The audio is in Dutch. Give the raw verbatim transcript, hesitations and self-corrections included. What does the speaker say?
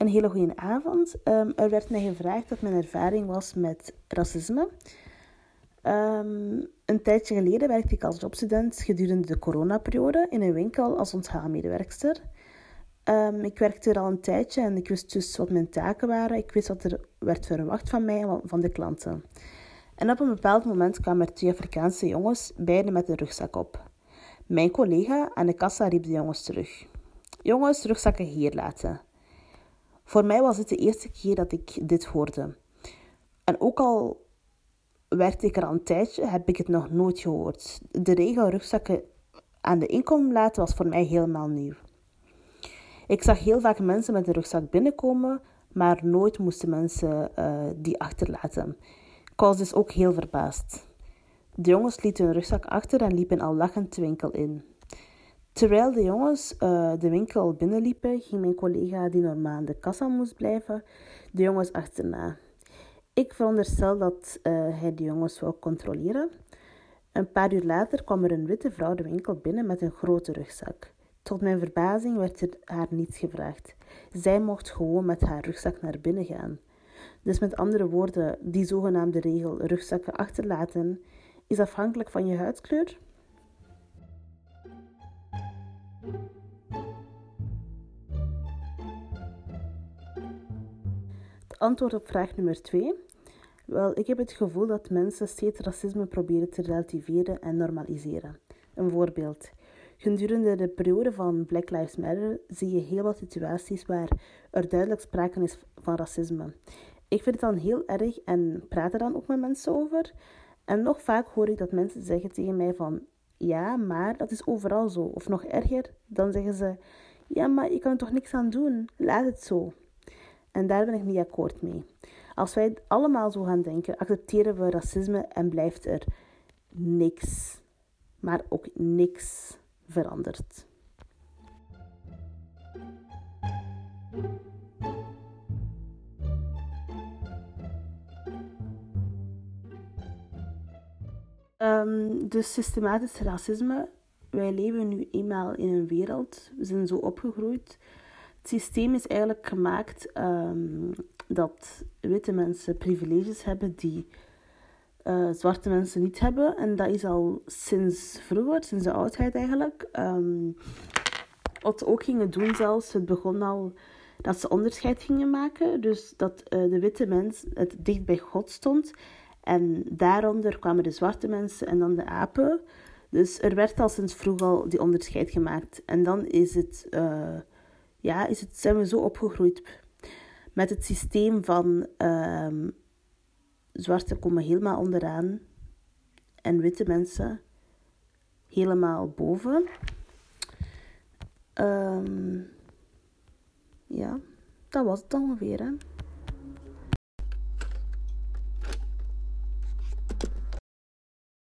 Een hele goede avond. Um, er werd mij gevraagd wat mijn ervaring was met racisme. Um, een tijdje geleden werkte ik als jobstudent gedurende de coronaperiode in een winkel als onthaal-medewerkster. Um, ik werkte er al een tijdje en ik wist dus wat mijn taken waren. Ik wist wat er werd verwacht van mij en van de klanten. En op een bepaald moment kwamen er twee Afrikaanse jongens, beide met een rugzak op. Mijn collega aan de kassa riep de jongens terug. Jongens, rugzakken hier laten. Voor mij was het de eerste keer dat ik dit hoorde. En ook al werkte ik er al een tijdje, heb ik het nog nooit gehoord. De regel rugzakken aan de inkom laten was voor mij helemaal nieuw. Ik zag heel vaak mensen met een rugzak binnenkomen, maar nooit moesten mensen uh, die achterlaten. Ik was dus ook heel verbaasd. De jongens lieten hun rugzak achter en liepen al lachend de winkel in. Terwijl de jongens uh, de winkel binnenliepen, ging mijn collega, die normaal aan de kassa moest blijven, de jongens achterna. Ik veronderstel dat uh, hij de jongens wou controleren. Een paar uur later kwam er een witte vrouw de winkel binnen met een grote rugzak. Tot mijn verbazing werd er haar niets gevraagd. Zij mocht gewoon met haar rugzak naar binnen gaan. Dus met andere woorden, die zogenaamde regel rugzakken achterlaten is afhankelijk van je huidskleur. Het antwoord op vraag nummer twee. Wel, ik heb het gevoel dat mensen steeds racisme proberen te relativeren en normaliseren. Een voorbeeld. Gedurende de periode van Black Lives Matter zie je heel wat situaties waar er duidelijk sprake is van racisme. Ik vind het dan heel erg en praat er dan ook met mensen over. En nog vaak hoor ik dat mensen zeggen tegen mij van, ja, maar dat is overal zo. Of nog erger, dan zeggen ze, ja, maar je kan er toch niks aan doen. Laat het zo. En daar ben ik niet akkoord mee. Als wij allemaal zo gaan denken, accepteren we racisme en blijft er niks. Maar ook niks veranderd. Um, dus systematisch racisme. Wij leven nu eenmaal in een wereld. We zijn zo opgegroeid. Het systeem is eigenlijk gemaakt um, dat witte mensen privileges hebben die Uh, zwarte mensen niet hebben. En dat is al sinds vroeger, sinds de oudheid eigenlijk. Um, wat ze ook gingen doen zelfs, het begon al dat ze onderscheid gingen maken. Dus dat uh, de witte mens het dicht bij God stond. En daaronder kwamen de zwarte mensen en dan de apen. Dus er werd al sinds vroeg al die onderscheid gemaakt. En dan is het, uh, ja, is het, zijn we zo opgegroeid met het systeem van Uh, Zwarten komen helemaal onderaan en witte mensen helemaal boven. Um, ja, dat was het ongeveer, hè.